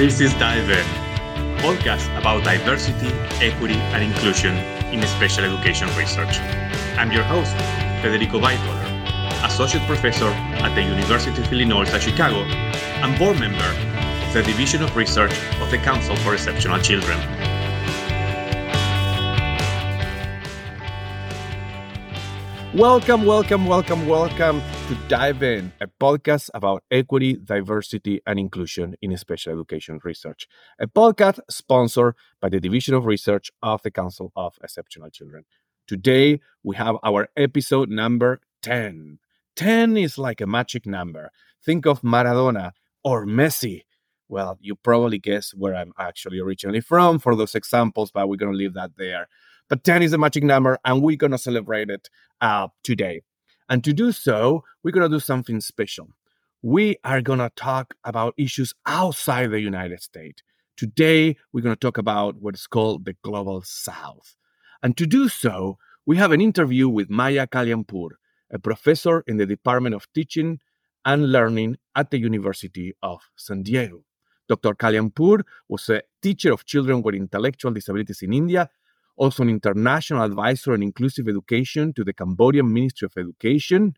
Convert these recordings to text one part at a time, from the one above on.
This is DiveIn, a podcast about diversity, equity, and inclusion in special education research. I'm your host, Federico Waitoller, Associate Professor at the University of Illinois at Chicago and Board Member of the Division of Research of the Council for Exceptional Children. Welcome to DiveIn, a podcast about equity, diversity, and inclusion in special education research. A podcast sponsored by the Division of Research of the Council of Exceptional Children. Today, we have our episode number 10. 10 is like a magic number. Think of Maradona or Messi. Well, you probably guess where I'm actually originally from for those examples, but we're going to leave that there. But 10 is a magic number, and we're going to celebrate it today. And to do so, we're going to do something special. We are going to talk about issues outside the United States. Today, we're going to talk about what is called the Global South. And to do so, we have an interview with Maya Kalyanpur, a professor in the Department of Teaching and Learning at the University of San Diego. Dr. Kalyanpur was a teacher of children with intellectual disabilities in India, also an international advisor on inclusive education to the Cambodian Ministry of Education,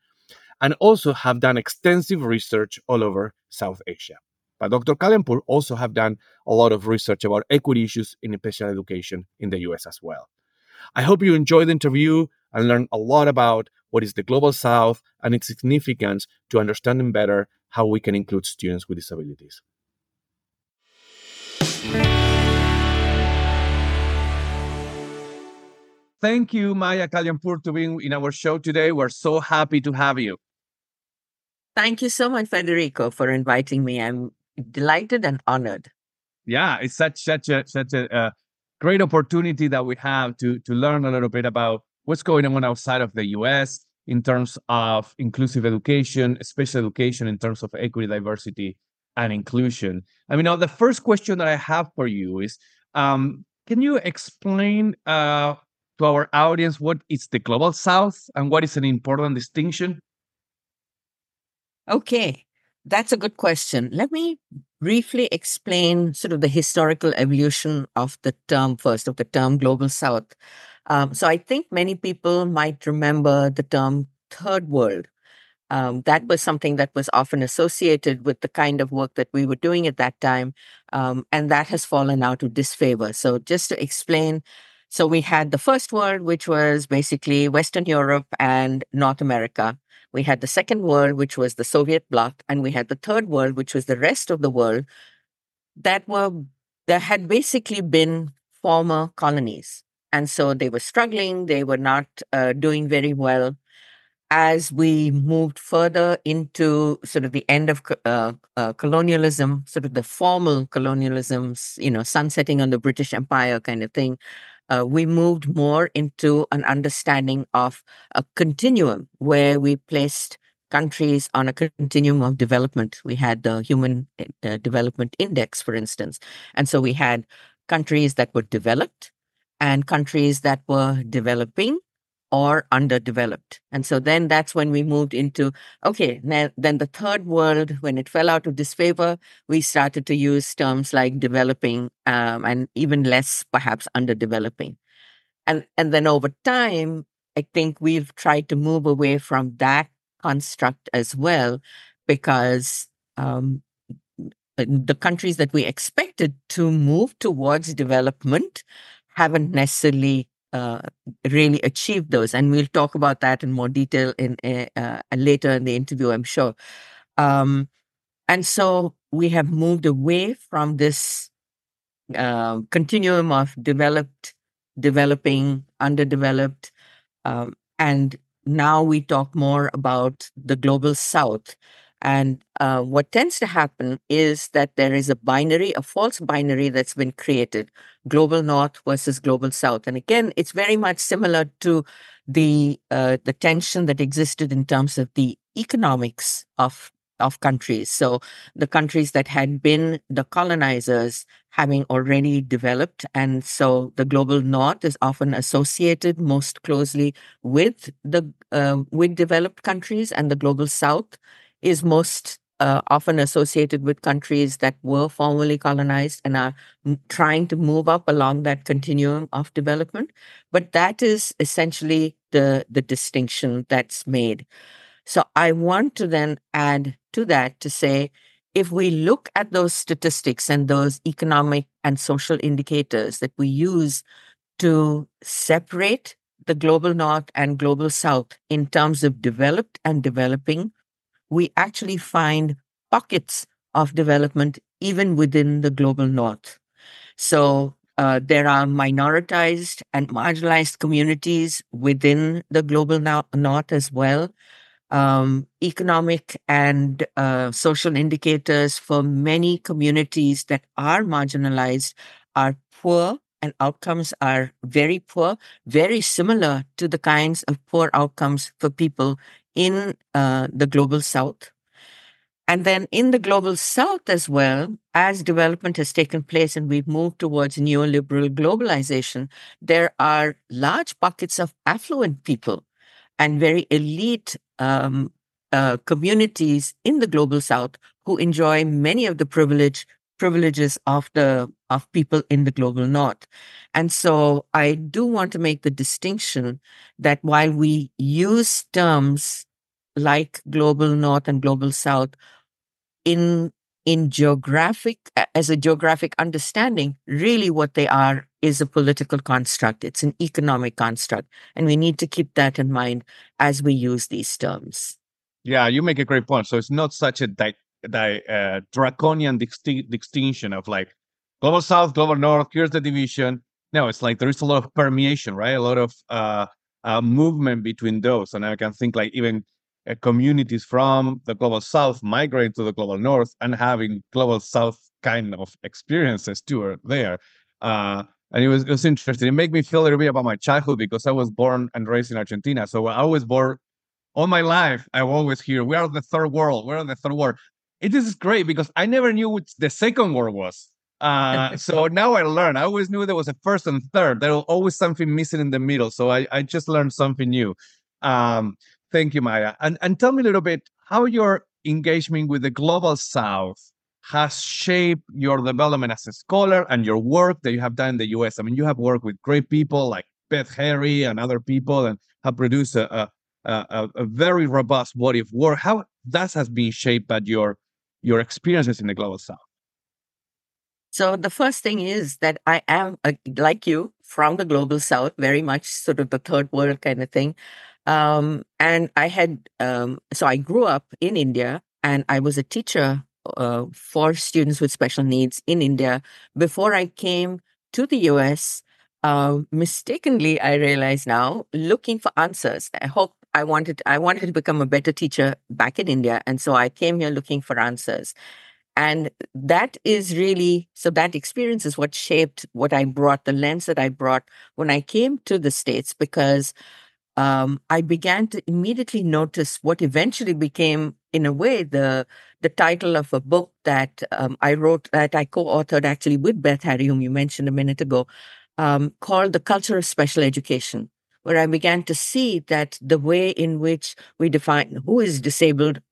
and also have done extensive research all over South Asia. But Dr. Kalyanpur also have done a lot of research about equity issues in special education in the U.S. as well. I hope you enjoyed the interview and learned a lot about what is the Global South and its significance to understanding better how we can include students with disabilities. Thank you, Maya Kalyanpur, to being in our show today. We're so happy to have you. Thank you so much, Federico, for inviting me. I'm delighted and honored. Yeah, it's such a great opportunity that we have to learn a little bit about what's going on outside of the U.S. in terms of inclusive education, special education in terms of equity, diversity, and inclusion. I mean, now the first question that I have for you is, can you explain to our audience what is the Global South and what is an important distinction? Okay, that's a good question. Let me briefly explain sort of the historical evolution of the term first, of the term Global South. So I think many people might remember the term Third World. That was something that was often associated with the kind of work that we were doing at that time, and that has fallen out of disfavor. So just to explain, so we had the First World, which was basically Western Europe and North America. We had the Second World, which was the Soviet bloc, and we had the Third World, which was the rest of the world that had basically been former colonies. And so they were struggling, they were not doing very well. As we moved further into sort of the end of colonialism, sort of the formal colonialisms, sunsetting on the British Empire kind of thing, we moved more into an understanding of a continuum where we placed countries on a continuum of development. We had the Human Development Index, for instance. And so we had countries that were developed and countries that were developing or underdeveloped. And so then that's when we moved into, then the Third World, when it fell out of disfavor, we started to use terms like developing and even less perhaps underdeveloping. And then over time, I think we've tried to move away from that construct as well, because the countries that we expected to move towards development haven't necessarily really achieve those. And we'll talk about that in more detail later in the interview, I'm sure. And so we have moved away from this continuum of developed, developing, underdeveloped. And now we talk more about the Global South. And what tends to happen is that there is a false binary that's been created, Global North versus Global South. And again, it's very much similar to the tension that existed in terms of the economics of countries. So the countries that had been the colonizers having already developed. And so the Global North is often associated most closely with developed countries, and the Global South is most often associated with countries that were formerly colonized and are trying to move up along that continuum of development. But that is essentially the distinction that's made. So I want to then add to that to say, if we look at those statistics and those economic and social indicators that we use to separate the global north and global south in terms of developed and developing, we actually find pockets of development even within the global north. So there are minoritized and marginalized communities within the global north as well. Economic and social indicators for many communities that are marginalized are poor, and outcomes are very poor, very similar to the kinds of poor outcomes for people in the global south. And then in the global south as well, as development has taken place and we've moved towards neoliberal globalization, there are large pockets of affluent people and very elite communities in the global south who enjoy many of the privileges of people in the global north. And so I do want to make the distinction that while we use terms like global north and global south in geographic, as a geographic understanding, really what they are is a political construct. It's an economic construct. And we need to keep that in mind as we use these terms. Yeah, you make a great point. So it's not such a draconian distinction of like global south, global north, here's the division. No, it's like there is a lot of permeation, right? A lot of movement between those. And I can think like even communities from the global south migrate to the global north and having global south kind of experiences too there. And it was interesting. It made me feel a little bit about my childhood because I was born and raised in Argentina. So I was born all my life. I always hear, we are the third world. We're the third world. It is great because I never knew what the second world was. So now I learn. I always knew there was a first and third. There was always something missing in the middle. So I just learned something new. Thank you, Maya. And tell me a little bit how your engagement with the Global South has shaped your development as a scholar and your work that you have done in the U.S. I mean, you have worked with great people like Beth Harry and other people and have produced a very robust body of work. How that has been shaped by your experiences in the Global South? So the first thing is that I am, like you, from the Global South, very much sort of the third world kind of thing. And I had, so I grew up in India and I was a teacher for students with special needs in India. Before I came to the US, mistakenly, I realize now, looking for answers. I wanted to become a better teacher back in India. And so I came here looking for answers. And that is really, so that experience is what shaped what I brought, the lens that I brought when I came to the States, because I began to immediately notice what eventually became, in a way, the title of a book that I wrote, that I co-authored actually with Beth Harry, whom you mentioned a minute ago, called The Culture of Special Education, where I began to see that the way in which we define who is disabled,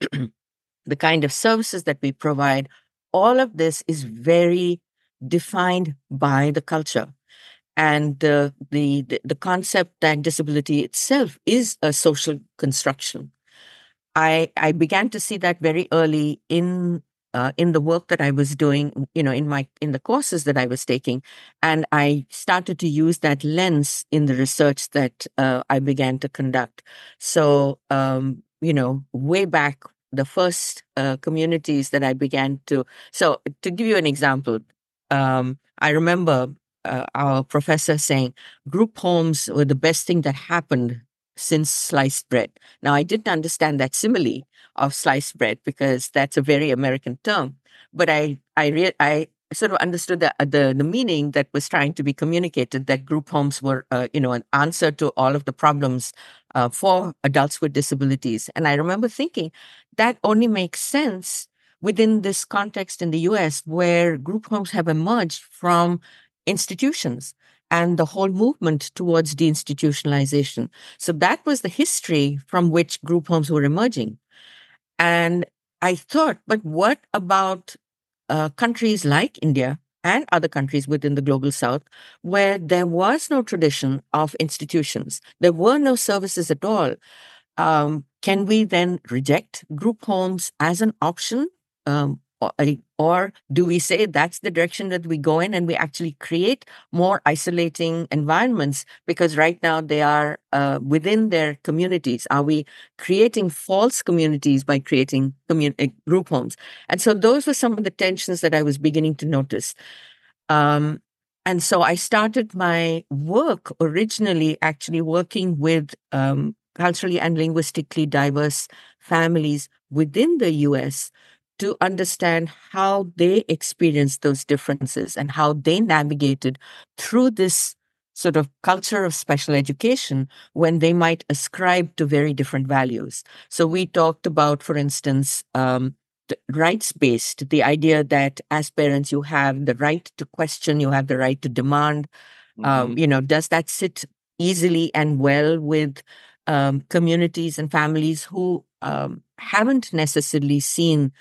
the kind of services that we provide, all of this is very defined by the culture. And the concept that disability itself is a social construction. I began to see that very early in the work that I was doing, you know, in the courses that I was taking, and I started to use that lens in the research that I began to conduct. So, you know, way back, the first communities that I began to. So, to give you an example, I remember our professor saying, group homes were the best thing that happened since sliced bread. Now, I didn't understand that simile of sliced bread because that's a very American term. But I sort of understood the meaning that was trying to be communicated, that group homes were, you know, an answer to all of the problems for adults with disabilities. And I remember thinking that only makes sense within this context in the U.S. where group homes have emerged from institutions and the whole movement towards deinstitutionalization. So that was the history from which group homes were emerging. And I thought, but what about countries like India and other countries within the Global South, where there was no tradition of institutions? There were no services at all. Can we then reject group homes as an option? Or do we say that's the direction that we go in and we actually create more isolating environments because right now they are within their communities? Are we creating false communities by creating group homes? And so those were some of the tensions that I was beginning to notice. And so I started my work originally actually working with culturally and linguistically diverse families within the US to understand how they experienced those differences and how they navigated through this sort of culture of special education when they might ascribe to very different values. So we talked about, for instance, rights-based, the idea that as parents, you have the right to question, you have the right to demand. Mm-hmm. Does that sit easily and well with communities and families who haven't necessarily seen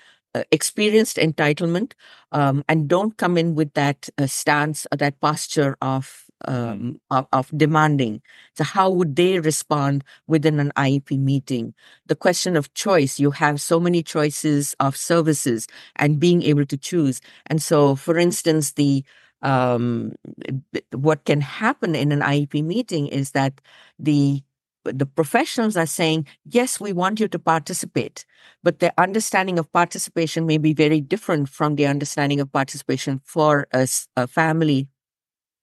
experienced entitlement and don't come in with that stance or that posture of demanding. So how would they respond within an IEP meeting? The question of choice, you have so many choices of services and being able to choose. And so, for instance, what can happen in an IEP meeting is that the professionals are saying, yes, we want you to participate, but their understanding of participation may be very different from the understanding of participation for a family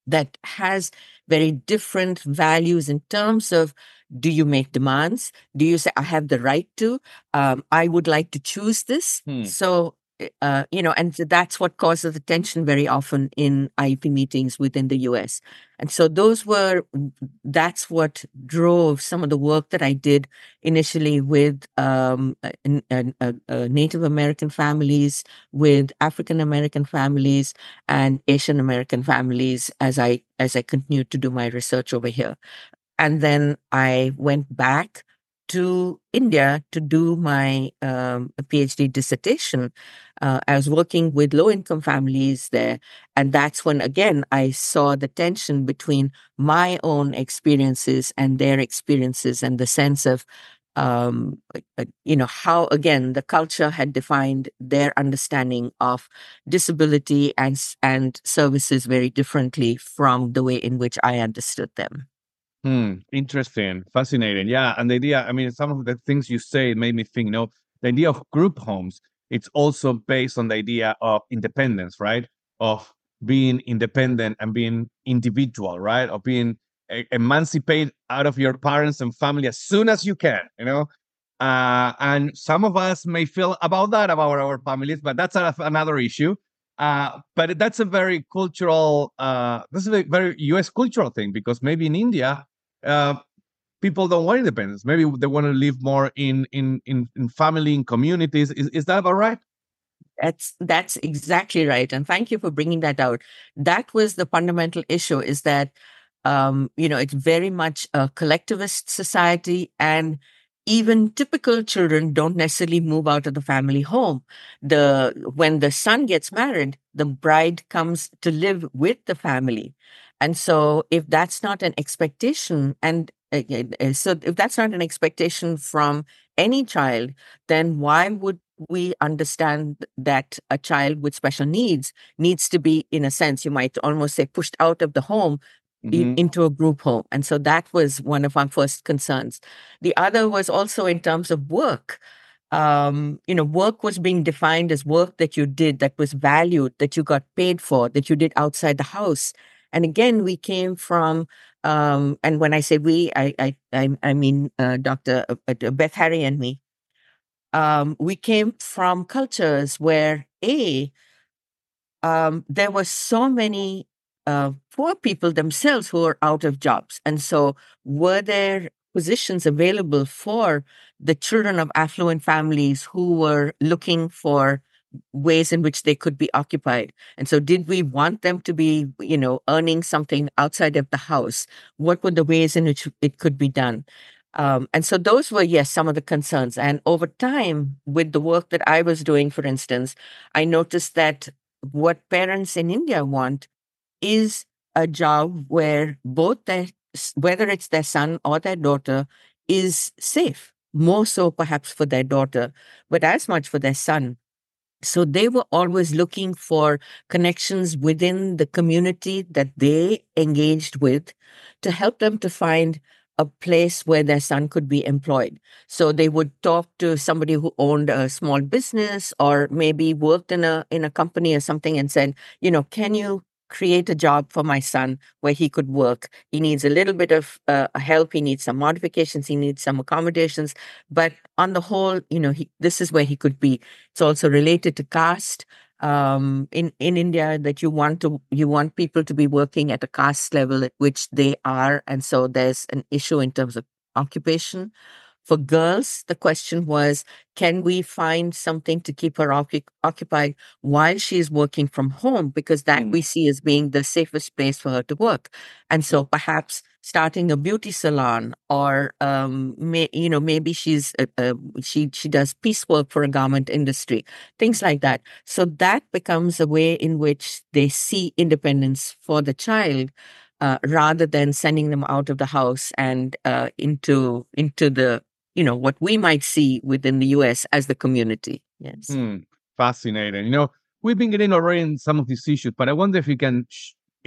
that has very different values in terms of, do you make demands? Do you say, I have the right to? I would like to choose this. So, and that's what causes the tension very often in IEP meetings within the US. And so that's what drove some of the work that I did initially with Native American families, with African American families, and Asian American families as I continued to do my research over here. And then I went back to India to do my PhD dissertation. I was working with low-income families there. And that's when, again, I saw the tension between my own experiences and their experiences and the sense of, how, again, the culture had defined their understanding of disability and services very differently from the way in which I understood them. Interesting, fascinating. Yeah, and the idea, I mean, some of the things you say made me think, the idea of group homes, it's also based on the idea of independence, right? Of being independent and being individual, right? Of being emancipated out of your parents and family as soon as you can, And some of us may feel about our families, but that's another issue. But that's a very very U.S. cultural thing, because maybe in India, people don't want independence. Maybe they want to live more in family, in communities. Is that about right? That's exactly right. And thank you for bringing that out. That was the fundamental issue, is that, it's very much a collectivist society, and even typical children don't necessarily move out of the family home. When the son gets married, the bride comes to live with the family. And so if that's not an expectation, from any child, then why would we understand that a child with special needs needs to be, in a sense, you might almost say, pushed out of the home into a group home? And so that was one of our first concerns. The other was also in terms of work. Work was being defined as work that you did, that was valued, that you got paid for, that you did outside the house. And again, we came from, and when I say we, I mean Dr. Beth Harry and me. We came from cultures where, there were so many poor people themselves who are out of jobs. And so were there positions available for the children of affluent families who were looking for ways in which they could be occupied? And so did we want them to be, earning something outside of the house? What were the ways in which it could be done? And so those were, yes, some of the concerns. And over time, with the work that I was doing, for instance, I noticed that what parents in India want is a job where both their, whether it's their son or their daughter, is safe, more so perhaps for their daughter, but as much for their son. So they were always looking for connections within the community that they engaged with to help them to find a place where their son could be employed. So they would talk to somebody who owned a small business or maybe worked in a company or something and said, you know, can you create a job for my son where he could work? He needs a little bit of help. He needs some modifications. He needs some accommodations. But on the whole, you know, this is where he could be. It's also related to caste. In India, that you want people to be working at a caste level at which they are. And so there's an issue in terms of occupation. For girls, the question was, can we find something to keep her occupied while she's working from home? Because that we see as being the safest place for her to work. And so perhaps starting a beauty salon, or maybe she does piecework for a garment industry, things like that. So that becomes a way in which they see independence for the child, rather than sending them out of the house and into the, you know, what we might see within the U.S. as the community. Yes, fascinating. You know, we've been getting already in some of these issues, but I wonder if you can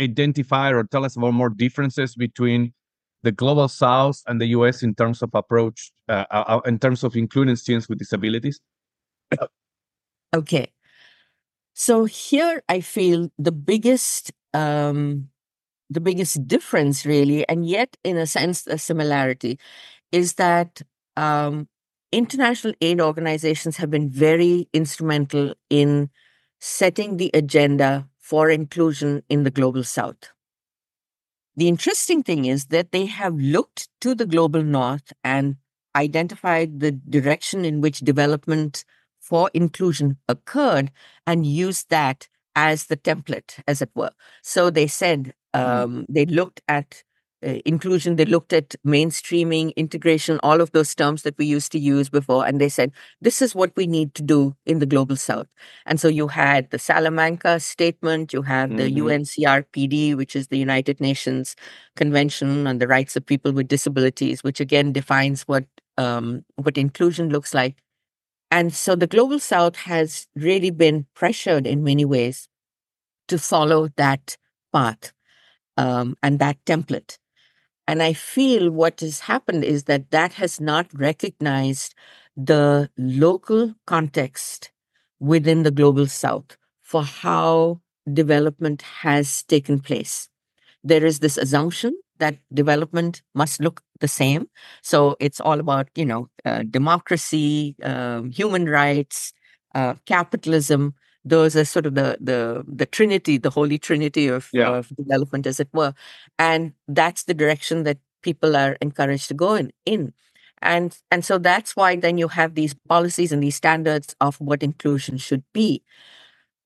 identify or tell us about more differences between the Global South and the U.S. in terms of approach, in terms of including students with disabilities? Okay. So here I feel the biggest difference really, and yet in a sense a similarity, is that international aid organizations have been very instrumental in setting the agenda for inclusion in the Global South. The interesting thing is that they have looked to the Global North and identified the direction in which development for inclusion occurred and used that as the template, as it were. So they said, they looked at inclusion, they looked at mainstreaming, integration, all of those terms that we used to use before. And they said, this is what we need to do in the Global South. And so you had the Salamanca Statement, you had the UNCRPD, which is the United Nations Convention on the Rights of People with Disabilities, which again defines what inclusion looks like. And so the Global South has really been pressured in many ways to follow that path and that template. And I feel what has happened is that has not recognized the local context within the Global South for how development has taken place. There is this assumption that development must look the same. So it's all about, you know, democracy, human rights, capitalism. Those are sort of the trinity, the holy trinity of development, as it were. And that's the direction that people are encouraged to go in. And so that's why then you have these policies and these standards of what inclusion should be.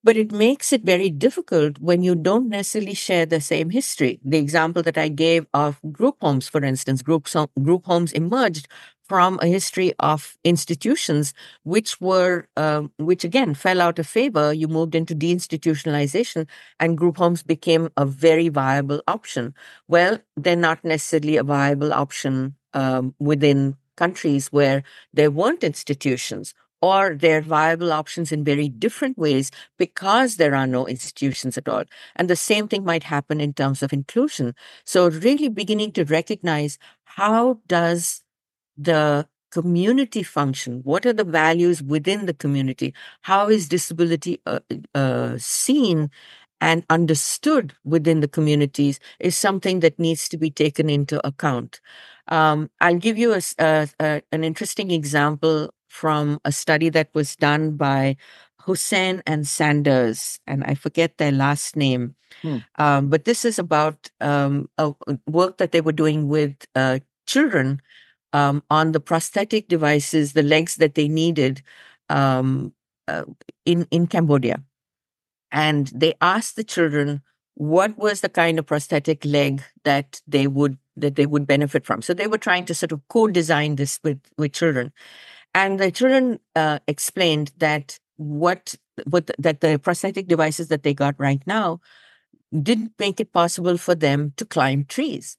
But it makes it very difficult when you don't necessarily share the same history. The example that I gave of group homes, for instance, group homes emerged from a history of institutions which again fell out of favor. You moved into deinstitutionalization, and group homes became a very viable option. Well, they're not necessarily a viable option within countries where there weren't institutions, or they're viable options in very different ways because there are no institutions at all. And the same thing might happen in terms of inclusion. So really beginning to recognize, how does the community function? What are the values within the community? How is disability seen and understood within the communities is something that needs to be taken into account. I'll give you an interesting example from a study that was done by Hussein and Sanders, and I forget their last name. But this is about work that they were doing with children on the prosthetic devices, the legs that they needed in Cambodia. And they asked the children what was the kind of prosthetic leg that they would that they would benefit from. So they were trying to sort of co-design this with children. And the children explained that that the prosthetic devices that they got right now didn't make it possible for them to climb trees.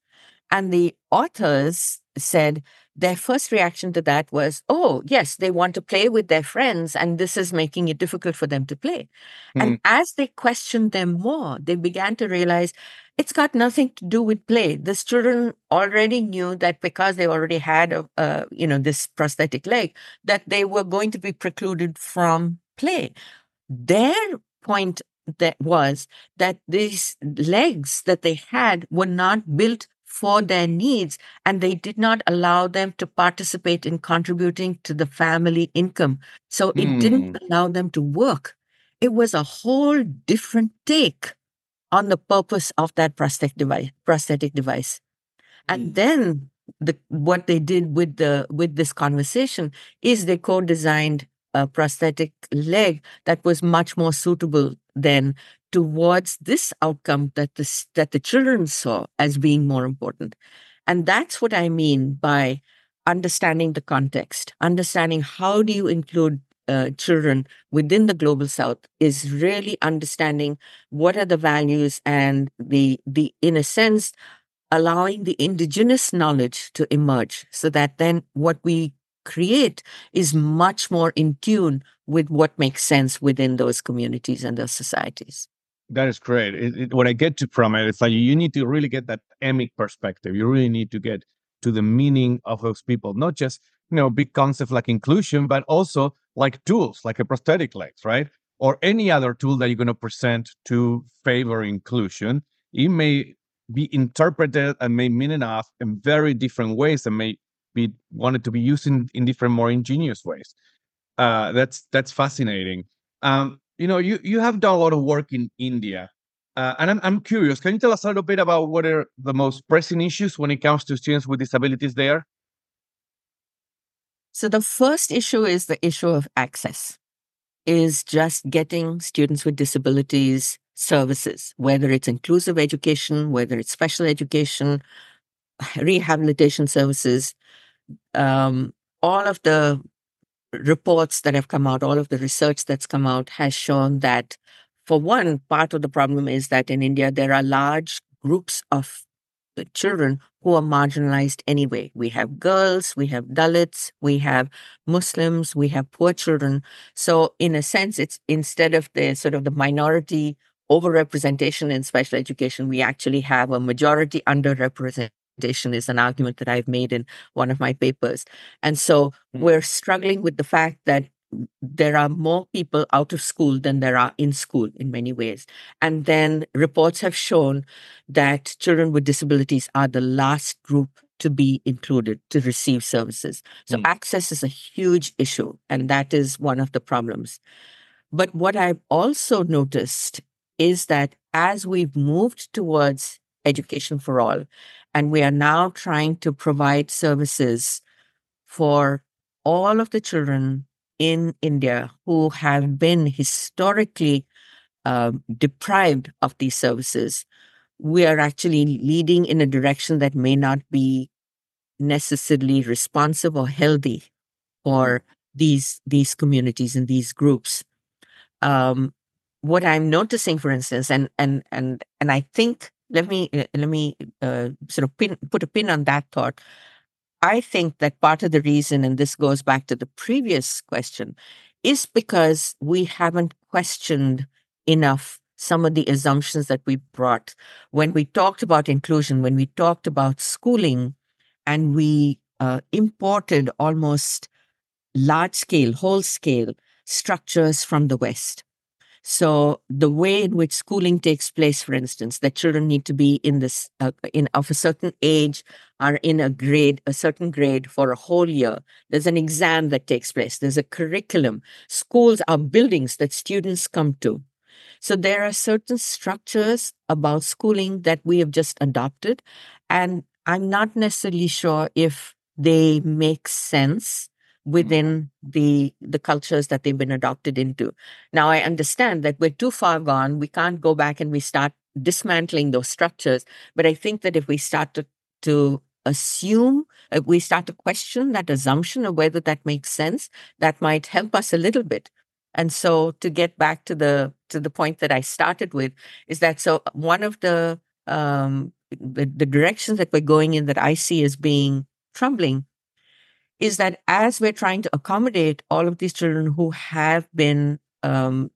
And the authors said their first reaction to that was, oh, yes, they want to play with their friends, and this is making it difficult for them to play. Mm. And as they questioned them more, they began to realize it's got nothing to do with play. These children already knew that because they already had, this prosthetic leg, that they were going to be precluded from play. Their point that was that these legs that they had were not built for their needs, and they did not allow them to participate in contributing to the family income. So it didn't allow them to work. It was a whole different take on the purpose of that prosthetic device. And then what they did with this conversation is they co-designed a prosthetic leg that was much more suitable than towards this outcome that the children saw as being more important. And that's what I mean by understanding the context. Understanding how do you include children within the Global South is really understanding what are the values and the in a sense, allowing the indigenous knowledge to emerge so that then what we create is much more in tune with what makes sense within those communities and those societies. That is great. What I get to from it, it's like you need to really get that emic perspective. You really need to get to the meaning of those people, not just, big concepts like inclusion, but also like tools, like a prosthetic legs, right? Or any other tool that you're going to present to favor inclusion. It may be interpreted and may mean enough in very different ways and may be wanted to be used in different, more ingenious ways. That's fascinating. You have done a lot of work in India, and I'm curious. Can you tell us a little bit about what are the most pressing issues when it comes to students with disabilities there? So the first issue is the issue of access, is just getting students with disabilities services, whether it's inclusive education, whether it's special education, rehabilitation services, all of the reports that have come out, all of the research that's come out has shown that, for one, part of the problem is that in India, there are large groups of children who are marginalized anyway. We have girls, we have Dalits, we have Muslims, we have poor children. So in a sense, it's instead of the sort of the minority overrepresentation in special education, we actually have a majority underrepresentation. Is an argument that I've made in one of my papers. And so we're struggling with the fact that there are more people out of school than there are in school in many ways. And then reports have shown that children with disabilities are the last group to be included, to receive services. So access is a huge issue, and that is one of the problems. But what I've also noticed is that as we've moved towards education for all, and we are now trying to provide services for all of the children in India who have been historically deprived of these services. We are actually leading in a direction that may not be necessarily responsive or healthy for these communities and these groups. What I'm noticing, for instance, and I think, let me sort of put a pin on that thought. I think that part of the reason, and this goes back to the previous question, is because we haven't questioned enough some of the assumptions that we brought. When we talked about inclusion, when we talked about schooling, and we imported almost large-scale, whole-scale structures from the West. So the way in which schooling takes place, for instance, that children need to be of a certain age, are in a certain grade for a whole year. There's an exam that takes place. There's a curriculum. Schools are buildings that students come to. So there are certain structures about schooling that we have just adopted, and I'm not necessarily sure if they make sense within the cultures that they've been adopted into. Now, I understand that we're too far gone. We can't go back and we start dismantling those structures. But I think that if we start to to assume, we start to question that assumption of whether that makes sense, that might help us a little bit. And so to get back to the point that I started with is that, so one of the directions that we're going in that I see as being troubling is that as we're trying to accommodate all of these children who have been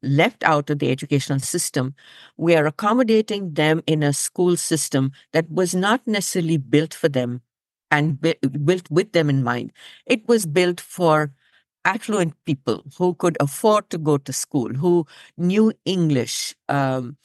left out of the educational system, we are accommodating them in a school system that was not necessarily built for them and built with them in mind. It was built for affluent people who could afford to go to school, who knew English, and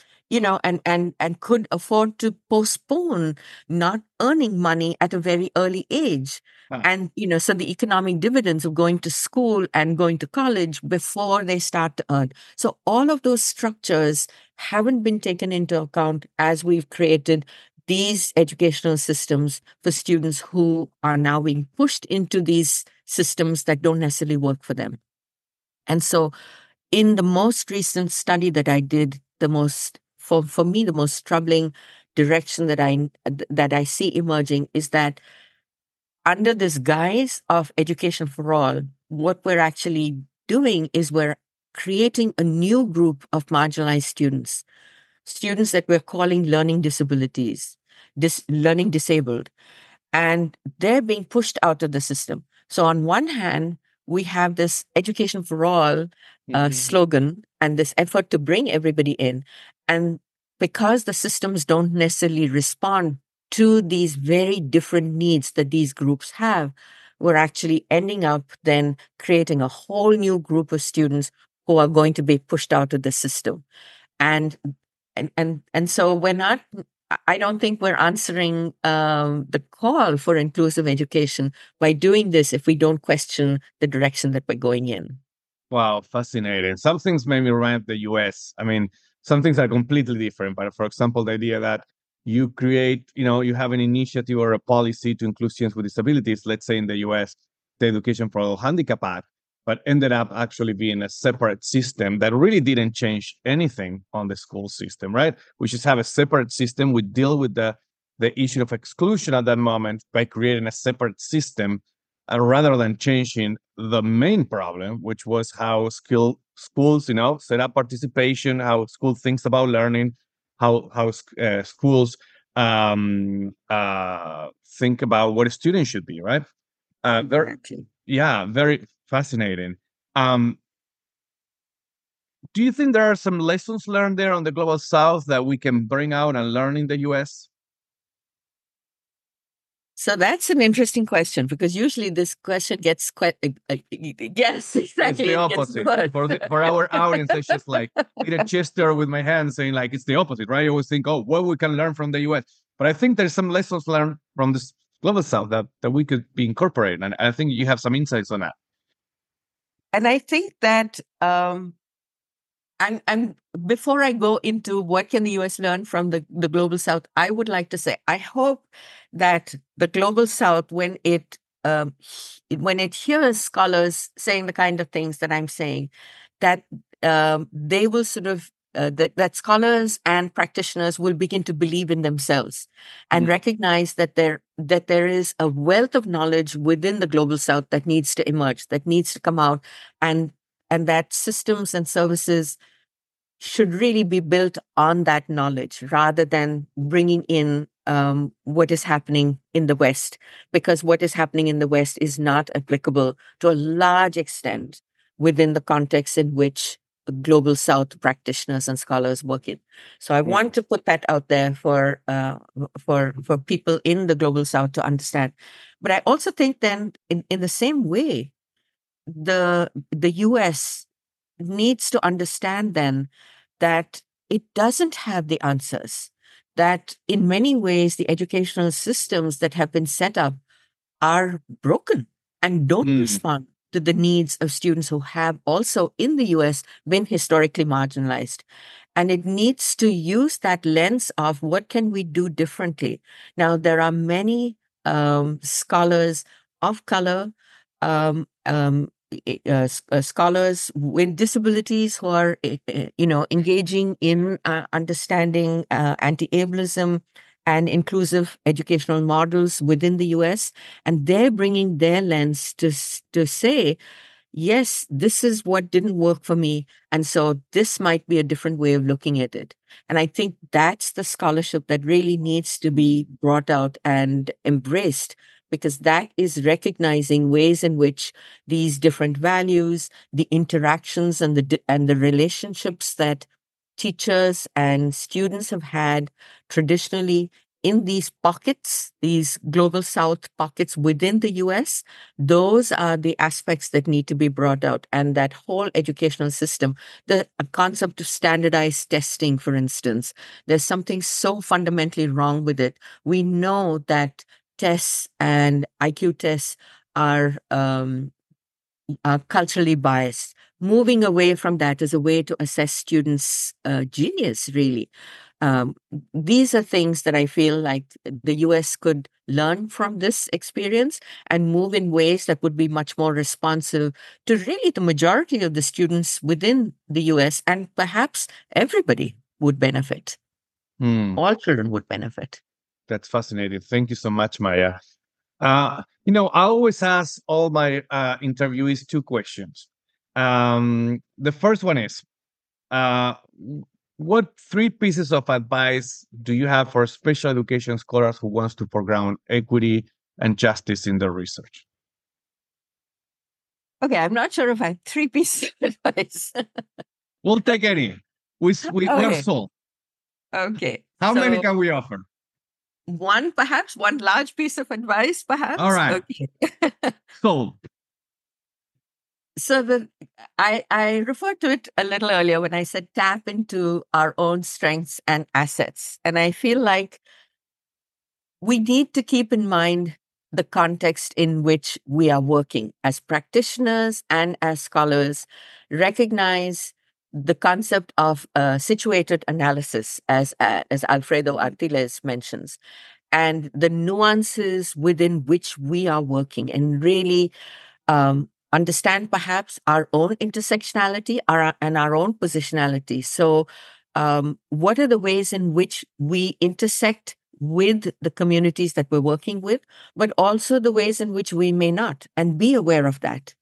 could afford to postpone not earning money at a very early age. Huh. And, so the economic dividends of going to school and going to college before they start to earn. So all of those structures haven't been taken into account as we've created these educational systems for students who are now being pushed into these systems that don't necessarily work for them. And so in the most recent study that I did, for me, the most troubling direction that I see emerging is that under this guise of education for all, what we're actually doing is we're creating a new group of marginalized students that we're calling learning disabilities, learning disabled, and they're being pushed out of the system. So on one hand, we have this education for all slogan and this effort to bring everybody in. And because the systems don't necessarily respond to these very different needs that these groups have, we're actually ending up then creating a whole new group of students who are going to be pushed out of the system. And so I don't think we're answering the call for inclusive education by doing this if we don't question the direction that we're going in. Wow, fascinating. Some things made me rant the US. I mean, some things are completely different. But for example, the idea that you create, you have an initiative or a policy to include students with disabilities, let's say in the US, the Education for All Handicap Act, but ended up actually being a separate system that really didn't change anything on the school system, right? We just have a separate system. We deal with the issue of exclusion at that moment by creating a separate system rather than changing the main problem, which was how schools, set up participation, how school thinks about learning, how schools think about what a student should be, right? Very fascinating. Do you think there are some lessons learned there on the Global South that we can bring out and learn in the U.S.? So that's an interesting question, because usually this question gets quite... yes, exactly. It's the opposite. For our audience, it's just like, did a gesture with my hand saying like, it's the opposite, right? I always think, we can learn from the U.S. But I think there's some lessons learned from this Global South that we could be incorporating. And I think you have some insights on that. And I think that before I go into what can the U.S. learn from the Global South, I would like to say I hope that the Global South, when it hears scholars saying the kind of things that I'm saying, that they will sort of that scholars and practitioners will begin to believe in themselves and recognize that there is a wealth of knowledge within the Global South that needs to emerge, that needs to come out, and that systems and services should really be built on that knowledge rather than bringing in what is happening in the West, because what is happening in the West is not applicable to a large extent within the context in which the Global South practitioners and scholars work in. So I want to put that out there for people in the Global South to understand. But I also think then in the same way, the US needs to understand then that it doesn't have the answers, that in many ways the educational systems that have been set up are broken and don't respond to the needs of students who have also in the US been historically marginalized. And it needs to use that lens of what can we do differently. Now, there are many scholars of color, scholars with disabilities who are, engaging in understanding anti-ableism and inclusive educational models within the U.S., and they're bringing their lens to say, yes, this is what didn't work for me, and so this might be a different way of looking at it. And I think that's the scholarship that really needs to be brought out and embraced, because that is recognizing ways in which these different values, the interactions and the relationships that teachers and students have had traditionally in these pockets, these Global South pockets within the US, those are the aspects that need to be brought out. And that whole educational system, the concept of standardized testing, for instance, there's something so fundamentally wrong with it. We know that tests and IQ tests are culturally biased. Moving away from that is a way to assess students' genius, really. These are things that I feel like the US could learn from this experience and move in ways that would be much more responsive to really the majority of the students within the US, and perhaps everybody would benefit. All children would benefit. That's fascinating. Thank you so much, Maya. I always ask all my interviewees two questions. The first one is, what three pieces of advice do you have for special education scholars who wants to foreground equity and justice in their research? Okay, I'm not sure if I have three pieces of advice. We'll take any. We are sold. Okay. How many can we offer? One large piece of advice, perhaps. All right. Okay. Sold. So I referred to it a little earlier when I said tap into our own strengths and assets. And I feel like we need to keep in mind the context in which we are working as practitioners and as scholars, recognize the concept of situated analysis, as Alfredo Artiles mentions, and the nuances within which we are working, and really understand perhaps our own intersectionality and our own positionality. So what are the ways in which we intersect with the communities that we're working with, but also the ways in which we may not, and be aware of that,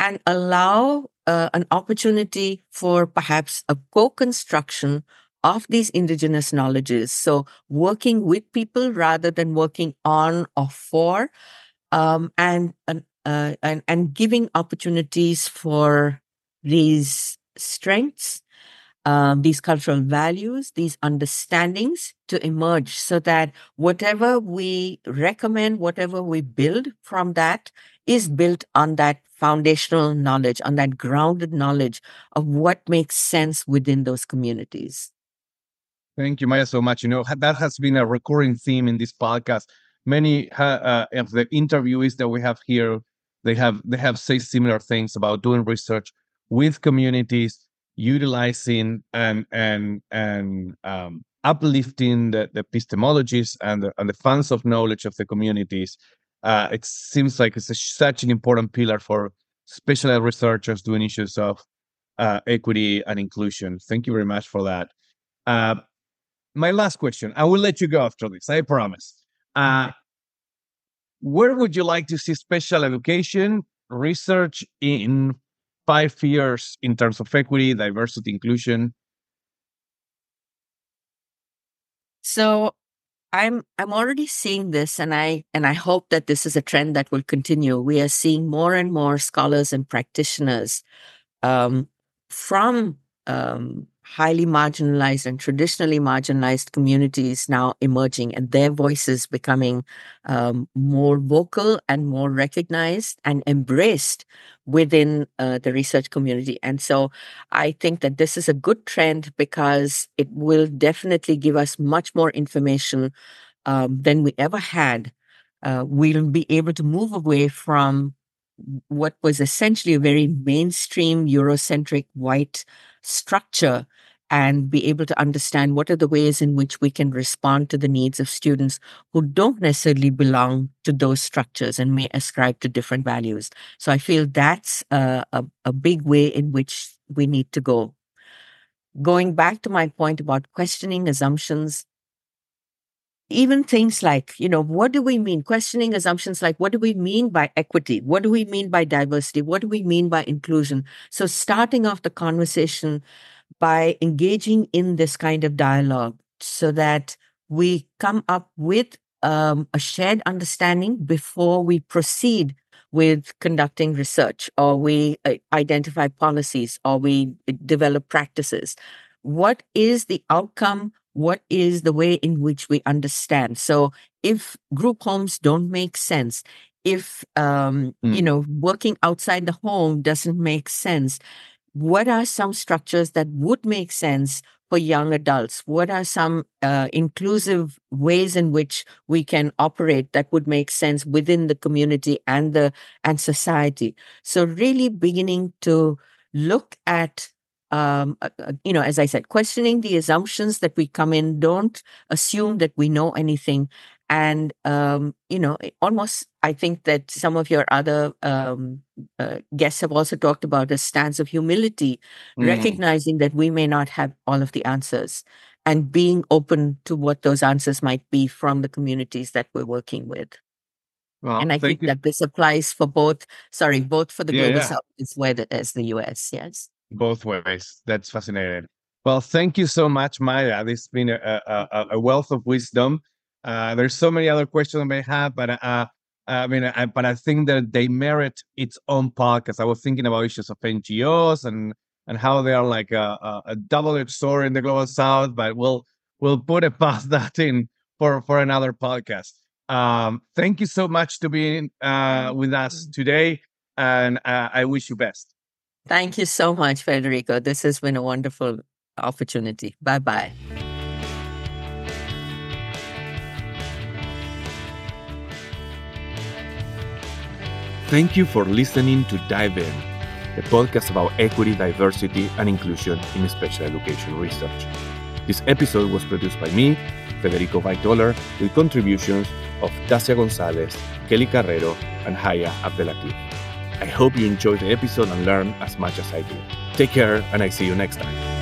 and allow an opportunity for perhaps a co-construction of these indigenous knowledges. So working with people rather than working on or for, and giving opportunities for these strengths, these cultural values, these understandings to emerge, so that whatever we recommend, whatever we build from that is built on that foundational knowledge, on that grounded knowledge of what makes sense within those communities. Thank you, Maya, so much. That has been a recurring theme in this podcast. Many of the interviewees that we have here, they have said similar things about doing research with communities, utilizing and uplifting the epistemologies and the funds of knowledge of the communities. It seems like it's such an important pillar for special ed researchers doing issues of equity and inclusion. Thank you very much for that. My last question. I will let you go after this, I promise. Where would you like to see special education research in 5 years in terms of equity, diversity, inclusion? So I'm already seeing this, and I hope that this is a trend that will continue. We are seeing more and more scholars and practitioners from highly marginalized and traditionally marginalized communities now emerging, and their voices becoming more vocal and more recognized and embraced within the research community. And so I think that this is a good trend, because it will definitely give us much more information than we ever had. We'll be able to move away from what was essentially a very mainstream Eurocentric white structure, and be able to understand what are the ways in which we can respond to the needs of students who don't necessarily belong to those structures and may ascribe to different values. So I feel that's a big way in which we need to go. Going back to my point about questioning assumptions, even things like, you know, what do we mean? Questioning assumptions like, what do we mean by equity? What do we mean by diversity? What do we mean by inclusion? So starting off the conversation by engaging in this kind of dialogue so that we come up with a shared understanding before we proceed with conducting research, or we identify policies, or we develop practices. What is the outcome? What is the way in which we understand? So if group homes don't make sense, if, you know, working outside the home doesn't make sense, what are some structures that would make sense for young adults? What are some inclusive ways in which we can operate that would make sense within the community and society? So really beginning to look at, you know, as I said, questioning the assumptions that we come in, don't assume that we know anything. And, you know, almost I think that some of your other guests have also talked about a stance of humility, recognizing that we may not have all of the answers and being open to what those answers might be from the communities that we're working with. Well, and I think that this applies for both for the Global South as well as the US, yes? Both ways. That's fascinating. Well, thank you so much, Maya. This has been a wealth of wisdom. There's so many other questions I may have, but I think that they merit its own podcast. I was thinking about issues of NGOs and how they are like a double-edged sword in the Global South, but we'll put it past that in for another podcast. Thank you so much to being with us today, and I wish you best. Thank you so much, Federico. This has been a wonderful opportunity. Bye-bye. Thank you for listening to DiveIn, the podcast about equity, diversity, and inclusion in special education research. This episode was produced by me, Federico Waitoller, with contributions of Tasia Gonzalez, Kelly Carrero, and Haya Abdelati. I hope you enjoyed the episode and learned as much as I did. Take care, and I see you next time.